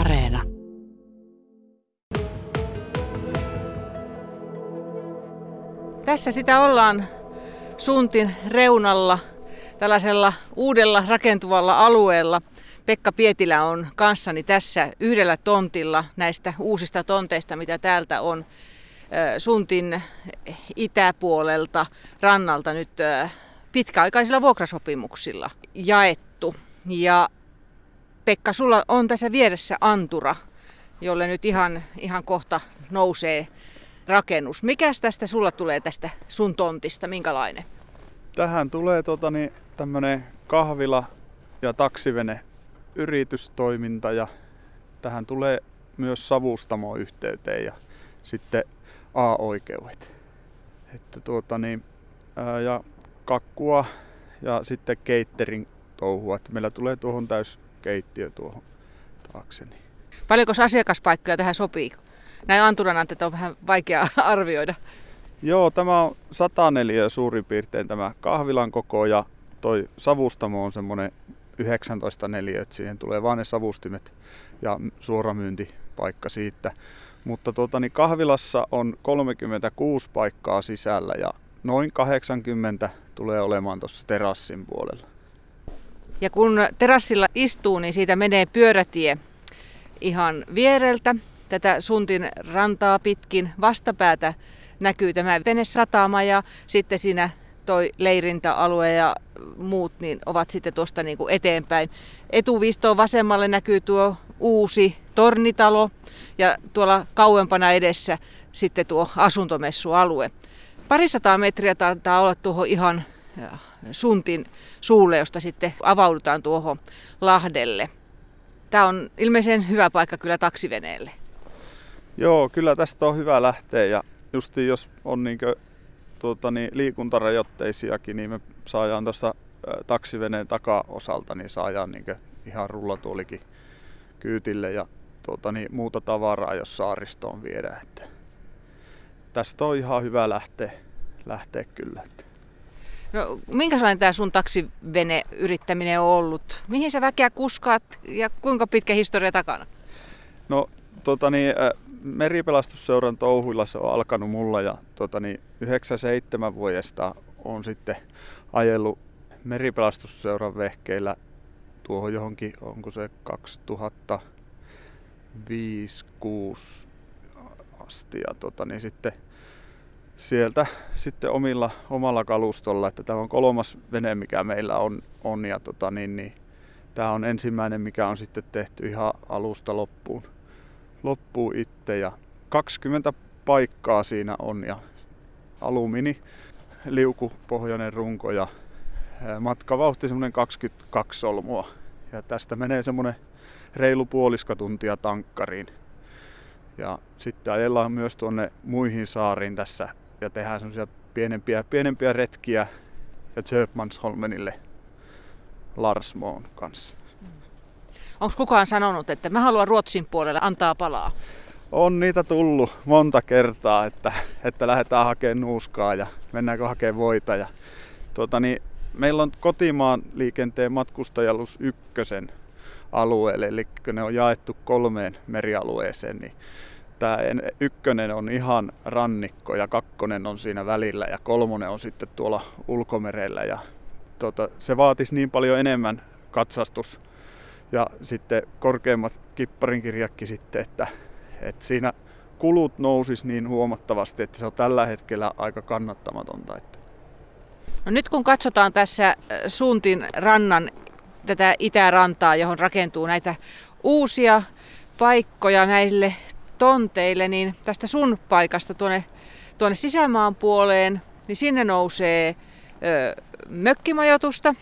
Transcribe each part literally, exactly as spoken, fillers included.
Areena. Tässä sitä ollaan Suntin reunalla, tällaisella uudella rakentuvalla alueella. Pekka Pietilä on kanssani tässä yhdellä tontilla näistä uusista tonteista, mitä täältä on Suntin itäpuolelta rannalta nyt pitkäaikaisilla vuokrasopimuksilla jaettu. Ja Pekka, sulla on tässä vieressä antura, jolle nyt ihan, ihan kohta nousee rakennus. Mikäs tästä sulla tulee tästä sun tontista, minkälainen? Tähän tulee tota, niin, tämmöinen kahvila- ja taksiveneyritystoiminta ja tähän tulee myös savustamoyhteyteen ja sitten A-oikeudet. Että, tuota, niin, ää, ja kakkua ja sitten caterin touhua. Että meillä tulee tuohon täys keittiö tuohon taakseni. Paljonko asiakaspaikkoja tähän sopii? Näin anturana tätä on vähän vaikea arvioida. Joo, tämä on sata neljä suurin piirtein tämä kahvilan koko ja toi savustamo on semmoinen yhdeksäntoista neliötä, että siihen tulee vaan ne savustimet ja suoramyyntipaikka siitä. Mutta tuota, niin kahvilassa on kolmekymmentäkuusi paikkaa sisällä ja noin kahdeksankymmentä tulee olemaan tuossa terassin puolella. Ja kun terassilla istuu, niin siitä menee pyörätie ihan viereltä. Tätä Suntin rantaa pitkin vastapäätä näkyy tämä venesatama ja sitten siinä toi leirintäalue ja muut niin ovat sitten tuosta niin kuin eteenpäin. Etuviistoon vasemmalle näkyy tuo uusi tornitalo ja tuolla kauempana edessä sitten tuo asuntomessualue. Parisataa metriä taitaa olla tuohon ihan Suntin suulle, josta sitten avaudutaan tuohon lahdelle. Tämä on ilmeisen hyvä paikka kyllä taksiveneelle. Joo, kyllä tästä on hyvä lähteä ja justi jos on niinkö, tuota, niin liikuntarajoitteisiakin, niin me saadaan tuosta taksiveneen takaosalta, niin saadaan niinkö ihan rullatuolikin kyytille ja tuota, niin muuta tavaraa, jos saaristoon viedään. Että tästä on ihan hyvä lähteä, lähteä kyllä. Että. No, minkälainen tämä sun taksiveneyrittäminen on ollut? Mihin sä väkeä kuskaat ja kuinka pitkä historia takana? No, tota niin, meripelastusseuran touhuilla se on alkanut mulla ja tota niin, yhdeksänkymmentäseitsemän vuodesta on sitten ajellut meripelastusseuran vehkeillä tuohon johonkin, onko se kaksituhattaviisi kuusi asti ja tota niin, sitten sieltä sitten omilla, omalla kalustolla, että tämä on kolmas vene, mikä meillä on, on ja tota niin, niin, tämä on ensimmäinen, mikä on sitten tehty ihan alusta loppuun. Loppuu itse ja kaksikymmentä paikkaa siinä on ja alumiini, liukupohjainen runko ja matkavauhti semmoinen kaksikymmentäkaksi solmua. Ja tästä menee semmoinen reilu puoliska tuntia tankkariin. Ja sitten ajellaan myös tuonne muihin saariin tässä ja tehdään semmoisia pienempiä, pienempiä retkiä ja Zöpmansholmenille Larsmoon kanssa. Onko kukaan sanonut, että mä haluan Ruotsin puolelle antaa palaa? On niitä tullut monta kertaa, että, että lähdetään hakemaan nuuskaa ja mennäänkö hakemaan voita. Ja, tuota, niin, meillä on kotimaan liikenteen matkustajalus ykkösen alueelle, eli ne on jaettu kolmeen merialueeseen. Niin tämä ykkönen on ihan rannikko ja kakkonen on siinä välillä ja kolmonen on sitten tuolla ulkomerellä. Ja, tuota, se vaatisi niin paljon enemmän katsastus. Ja sitten korkeimmat kipparinkirjakki sitten, että, että siinä kulut nousis niin huomattavasti, että se on tällä hetkellä aika kannattamatonta. No nyt kun katsotaan tässä Suntin rannan tätä itärantaa, johon rakentuu näitä uusia paikkoja näille tonteille, niin tästä sun paikasta tuonne, tuonne sisämaan puoleen, niin sinne nousee ö, mökkimajoitusta.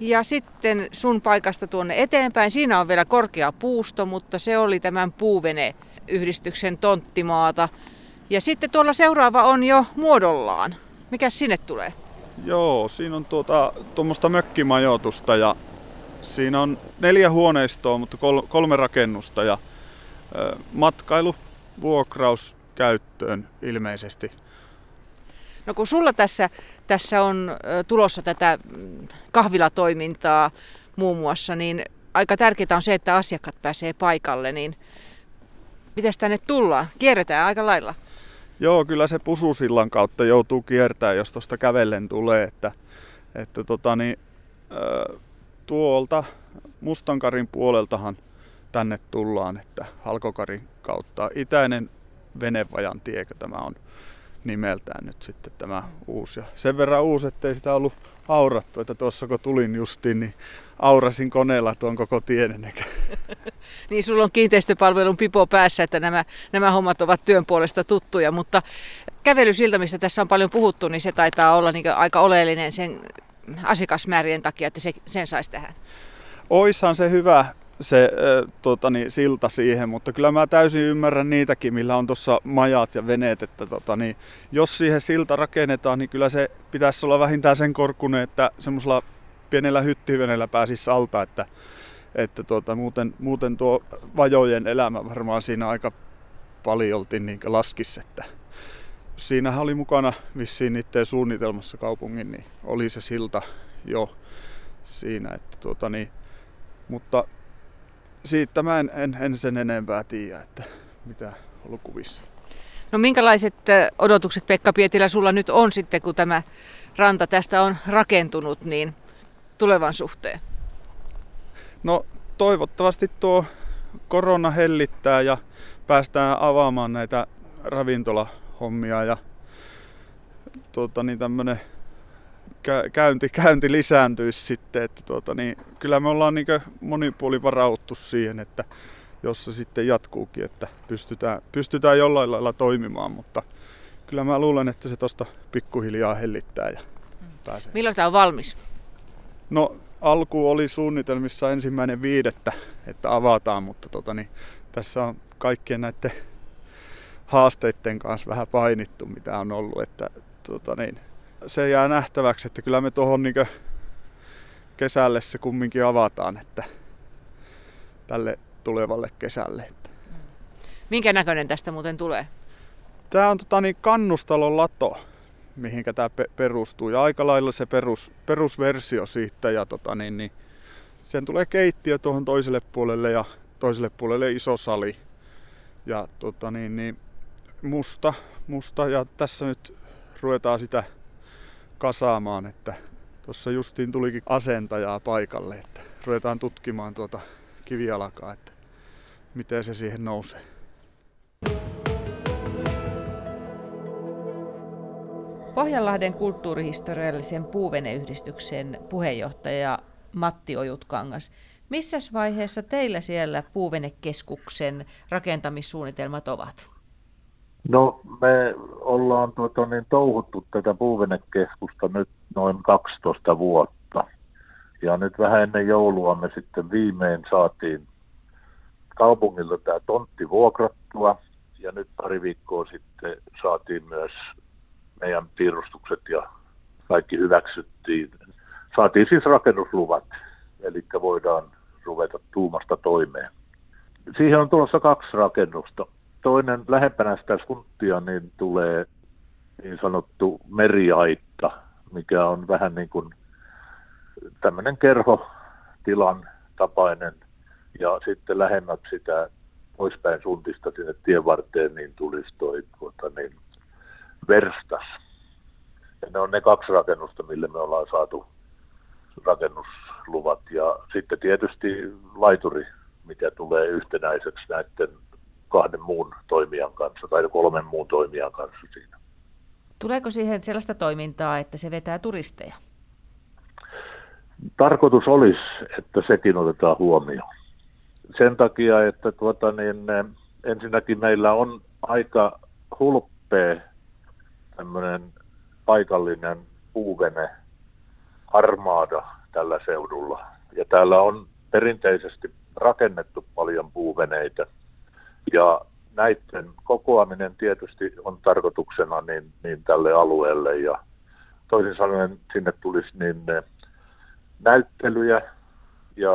Ja sitten sun paikasta tuonne eteenpäin, siinä on vielä korkea puusto, mutta se oli tämän Puuveneyhdistyksen tonttimaata. Ja sitten tuolla seuraava on jo muodollaan. Mikäs sinne tulee? Joo, siinä on tuota, tuommoista mökkimajoitusta ja siinä on neljä huoneistoa, mutta kolme rakennusta ja matkailu, vuokraus käyttöön ilmeisesti. No kun sulla tässä, tässä on tulossa tätä kahvilatoimintaa muun muassa, niin aika tärkeää on se, että asiakkaat pääsee paikalle, niin miten tänne tullaan? Kierretään aika lailla. Joo, kyllä se Pususillan kautta joutuu kiertämään, jos tuosta kävellen tulee, että, että tota niin, äh, tuolta Mustankarin puoleltahan tänne tullaan, että Halkokarin kautta itäinen Venevajan tiekö tämä on nimeltään nyt sitten tämä uusi. Ja sen verran uusi, ettei sitä ollut aurattu, että tuossa kun tulin justiin, niin aurasin koneella tuon koko tien enkä. Niin sulla on kiinteistöpalvelun pipo päässä, että nämä, nämä hommat ovat työn puolesta tuttuja, mutta kävelysilta, mistä tässä on paljon puhuttu, niin se taitaa olla niin aika oleellinen sen asiakasmäärien takia, että se, sen saisi tähän. Oishan se hyvä se äh, tota niin, silta siihen, mutta kyllä mä täysin ymmärrän niitäkin, millä on tuossa majat ja veneet, että tota niin, jos siihen silta rakennetaan, niin kyllä se pitäisi olla vähintään sen korkunen, että semmoisella pienellä hyttivenellä pääsisi alta, että, että tuota, muuten, muuten tuo vajojen elämä varmaan siinä aika paljolti niin laskisi. Että siinähän oli mukana vissiin niiden suunnitelmassa kaupungin, niin oli se silta jo siinä. Että tuota, niin, mutta siitä mä en, en, en sen enempää tiedä, että mitä ollut kuvissa. No minkälaiset odotukset, Pekka Pietilä, sulla nyt on sitten, kun tämä ranta tästä on rakentunut, niin tulevan suhteen? No toivottavasti tuo korona hellittää ja päästään avaamaan näitä ravintolahommia ja tuota, niin tämmönen käynti, käynti lisääntyisi sitten. Että, tuota, niin, kyllä me ollaan niin monin puolin varauttu siihen, että jos se sitten jatkuukin, että pystytään, pystytään jollain lailla toimimaan, mutta kyllä mä luulen, että se tosta pikkuhiljaa hellittää ja pääsee. Milloin tämä on valmis? No alku oli suunnitelmissa ensimmäinen viidettä, että avataan, mutta tota, niin, tässä on kaikkien näiden haasteiden kanssa vähän painittu, mitä on ollut. Että, tota, niin, se jää nähtäväksi, että kyllä me tuohon niin kesälle se kumminkin avataan, että tälle tulevalle kesälle. Että. Minkä näköinen tästä muuten tulee? Tämä on tota, niin, kannustalon lato, mihinkä tämä perustuu. Ja aika lailla se perus, perusversio siitä. Ja tota niin, niin sen tulee keittiö tuohon toiselle puolelle ja toiselle puolelle iso sali. Ja tota niin, niin musta, musta. Ja tässä nyt ruvetaan sitä kasaamaan, että tuossa justiin tulikin asentajaa paikalle. Että ruvetaan tutkimaan tuota kivijalkaa, että miten se siihen nousee. Pohjanlahden kulttuurihistoriallisen puuveneyhdistyksen puheenjohtaja Matti Ojutkangas. Missäs vaiheessa teillä siellä Puuvenekeskuksen rakentamissuunnitelmat ovat? No me ollaan tuota, niin, touhuttu tätä Puuvenekeskusta nyt noin kaksitoista vuotta. Ja nyt vähän ennen joulua me sitten viimein saatiin kaupungilta tämä tontti vuokrattua. Ja nyt pari viikkoa sitten saatiin myös meidän piirustukset ja kaikki hyväksyttiin. Saatiin siis rakennusluvat, eli voidaan ruveta tuumasta toimeen. Siihen on tulossa kaksi rakennusta. Toinen lähempänä sitä Suntia niin tulee niin sanottu meriaitta, mikä on vähän niin kuin tämmöinen kerhotilan tapainen. Ja sitten lähemmäksi sitä poispäin Suntista sinne tienvarteen niin tulisi toi tuota niin verstas. Ja ne on ne kaksi rakennusta, millä me ollaan saatu rakennusluvat. Ja sitten tietysti laituri, mikä tulee yhtenäiseksi näiden kahden muun toimijan kanssa tai kolmen muun toimijan kanssa siinä. Tuleeko siihen sellaista toimintaa, että se vetää turisteja? Tarkoitus olisi, että sekin otetaan huomioon. Sen takia, että tuota niin, ensinnäkin meillä on aika hulppea tämmöinen paikallinen puuvene armaada tällä seudulla. Ja täällä on perinteisesti rakennettu paljon puuveneitä. Ja näiden kokoaminen tietysti on tarkoituksena niin, niin tälle alueelle. Ja toisin sanoen sinne tulisi niin näyttelyjä ja,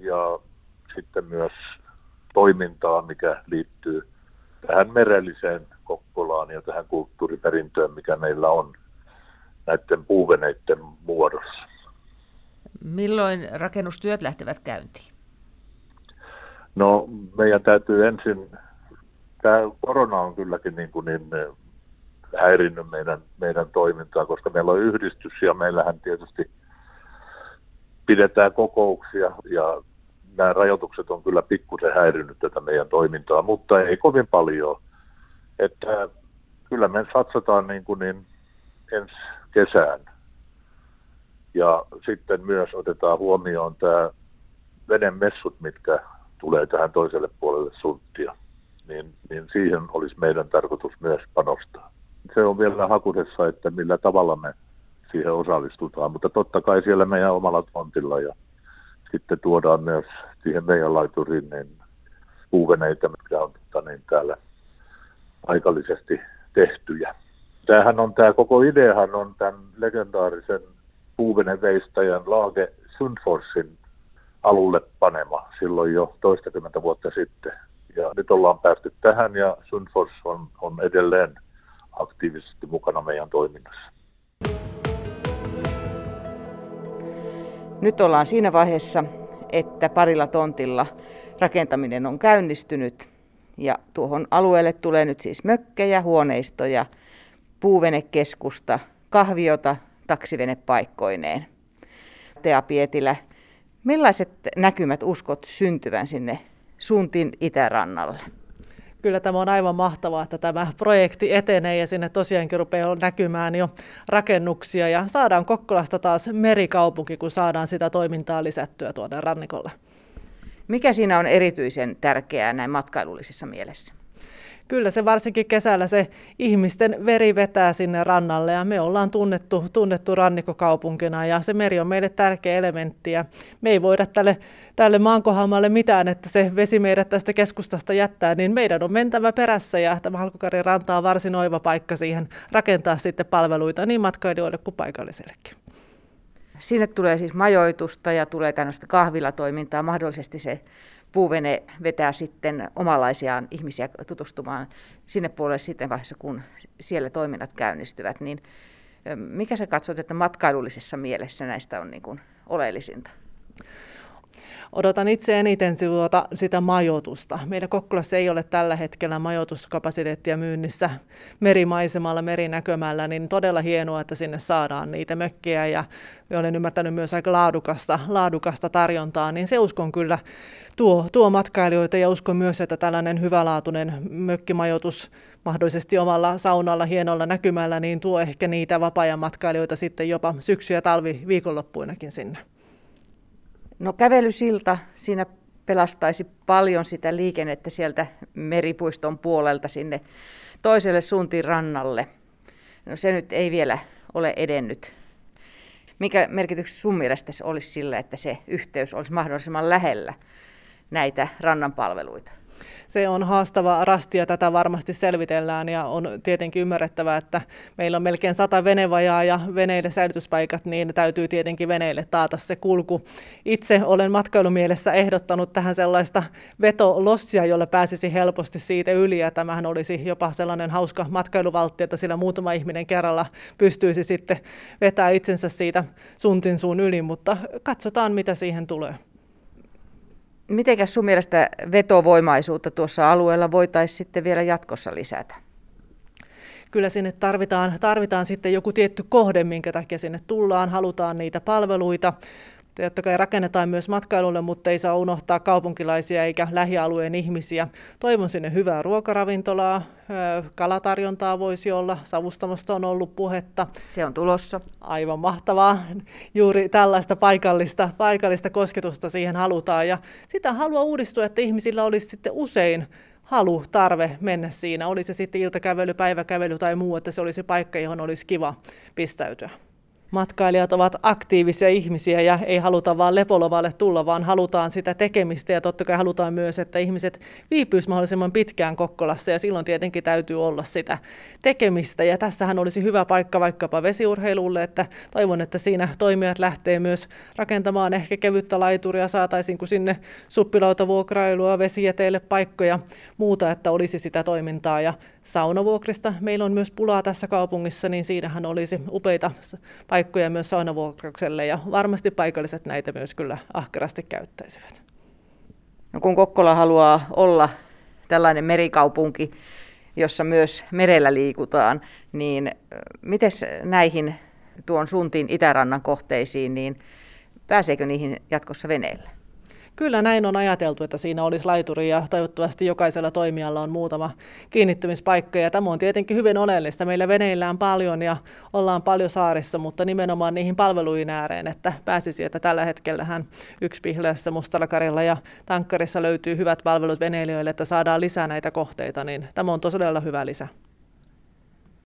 ja sitten myös toimintaa, mikä liittyy tähän merelliseen Kokkolaan ja tähän kulttuuriperintöön, mikä meillä on näiden puuveneiden muodossa. Milloin rakennustyöt lähtevät käyntiin? No meidän täytyy ensin, tämä korona on kylläkin niin kuin niin häirinnyt meidän, meidän toimintaa, koska meillä on yhdistys ja meillähän tietysti pidetään kokouksia ja nämä rajoitukset on kyllä pikkusen häirinnyt tätä meidän toimintaa, mutta ei kovin paljon. Että kyllä me satsataan niin kuin niin ensi kesään ja sitten myös otetaan huomioon tämä venemessut, mitkä tulee tähän toiselle puolelle Suntia, niin, niin siihen olisi meidän tarkoitus myös panostaa. Se on vielä hakusessa, että millä tavalla me siihen osallistutaan, mutta totta kai siellä meidän omalla tontilla ja sitten tuodaan myös siihen meidän laituriin niin puuveneitä, mitkä on niin täällä paikallisesti tehtyjä. Tämähän on, tämä koko ideahan on tämän legendaarisen puuveneveistäjän Lage Sundforsin alulle panema silloin jo toistakymmentä vuotta sitten. Ja nyt ollaan päästy tähän ja Sundfors on, on edelleen aktiivisesti mukana meidän toiminnassa. Nyt ollaan siinä vaiheessa, että parilla tontilla rakentaminen on käynnistynyt ja tuohon alueelle tulee nyt siis mökkejä, huoneistoja, puuvenekeskusta, kahviota taksivenepaikkoineen. Tea Pietilä, millaiset näkymät uskot syntyvän sinne Suntin itärannalle? Kyllä tämä on aivan mahtavaa, että tämä projekti etenee ja sinne tosiaankin rupeaa näkymään jo rakennuksia ja saadaan Kokkolasta taas merikaupunki, kun saadaan sitä toimintaa lisättyä tuonne rannikolle. Mikä siinä on erityisen tärkeää näin matkailullisessa mielessä? Kyllä se varsinkin kesällä se ihmisten veri vetää sinne rannalle ja me ollaan tunnettu, tunnettu rannikkokaupunkina ja se meri on meille tärkeä elementti ja me ei voida tälle, tälle maankohamalle mitään, että se vesi meidät tästä keskustasta jättää, niin meidän on mentävä perässä ja tämä Halkokarin ranta on varsin oiva paikka siihen rakentaa sitten palveluita niin matkailijoille kuin paikallisillekin. Sinne tulee siis majoitusta ja tulee tällaista kahvilatoimintaa, mahdollisesti se puuvene vetää sitten omanlaisiaan ihmisiä tutustumaan sinne puolelle sitten vaiheessa, kun siellä toiminnat käynnistyvät. Niin mikä sä katsot, että matkailullisessa mielessä näistä on niin kuin oleellisinta? Odotan itse eniten sitä majoitusta. Meillä Kokkolassa ei ole tällä hetkellä majoituskapasiteettia myynnissä merimaisemalla, merinäkömällä, niin todella hienoa, että sinne saadaan niitä mökkejä ja olen ymmärtänyt myös aika laadukasta, laadukasta tarjontaa, niin se uskon kyllä tuo, tuo matkailijoita ja uskon myös, että tällainen hyvälaatuinen mökkimajoitus mahdollisesti omalla saunalla hienolla näkymällä, niin tuo ehkä niitä vapaa-ajan matkailijoita sitten jopa syksy- ja talviviikonloppuinakin sinne. No kävelysilta, siinä pelastaisi paljon sitä liikennettä sieltä Meripuiston puolelta sinne toiselle Suntin rannalle. No se nyt ei vielä ole edennyt. Mikä merkitys sun mielestä olisi sillä, että se yhteys olisi mahdollisimman lähellä näitä rannan palveluita? Se on haastava rasti ja tätä varmasti selvitellään ja on tietenkin ymmärrettävää, että meillä on melkein sata venevajaa ja veneille säilytyspaikat, niin täytyy tietenkin veneille taata se kulku. Itse olen matkailumielessä ehdottanut tähän sellaista vetolossia, jolla pääsisi helposti siitä yli ja tämähän olisi jopa sellainen hauska matkailuvaltti, että sillä muutama ihminen kerralla pystyisi sitten vetää itsensä siitä Suntinsuun yli, mutta katsotaan mitä siihen tulee. Mitenkäs sun mielestä vetovoimaisuutta tuossa alueella voitaisiin sitten vielä jatkossa lisätä? Kyllä sinne tarvitaan, tarvitaan sitten joku tietty kohde, minkä takia sinne tullaan, halutaan niitä palveluita. Totta kai rakennetaan myös matkailulle, mutta ei saa unohtaa kaupunkilaisia eikä lähialueen ihmisiä. Toivon sinne hyvää ruokaravintolaa, kalatarjontaa voisi olla, savustamosta on ollut puhetta. Se on tulossa. Aivan mahtavaa. Juuri tällaista paikallista, paikallista kosketusta siihen halutaan. Ja sitä haluaa uudistua, että ihmisillä olisi sitten usein halu, tarve mennä siinä. Oli se sitten iltakävely, päiväkävely tai muu, että se olisi paikka, johon olisi kiva pistäytyä. Matkailijat ovat aktiivisia ihmisiä ja ei haluta vaan lepolovalle tulla, vaan halutaan sitä tekemistä ja totta kai halutaan myös, että ihmiset viipyisivät mahdollisimman pitkään Kokkolassa ja silloin tietenkin täytyy olla sitä tekemistä. Ja tässähän olisi hyvä paikka vaikkapa vesiurheilulle, että toivon, että siinä toimijat lähtee myös rakentamaan ehkä kevyttä laituria, saataisiin kun sinne suppilautavuokrailua, vesijäteille paikkoja, muuta, että olisi sitä toimintaa ja saunavuokrista. Meillä on myös pulaa tässä kaupungissa, niin siinähän olisi upeita paikkoja myös saunavuokraukselle ja varmasti paikalliset näitä myös kyllä ahkerasti käyttäisivät. No kun Kokkola haluaa olla tällainen merikaupunki, jossa myös merellä liikutaan, niin miten näihin tuon Suntin itärannan kohteisiin, niin pääseekö niihin jatkossa veneellä? Kyllä näin on ajateltu, että siinä olisi laituri ja toivottavasti jokaisella toimijalla on muutama kiinnittymispaikka. Ja tämä on tietenkin hyvin oleellista. Meillä veneillään paljon ja ollaan paljon saarissa, mutta nimenomaan niihin palveluihin ääreen, että pääsisi, että tällä hetkellähän Yksipihleessä, Mustalakarilla ja Tankkarissa löytyy hyvät palvelut veneilijöille, että saadaan lisää näitä kohteita, niin tämä on todella hyvä lisä.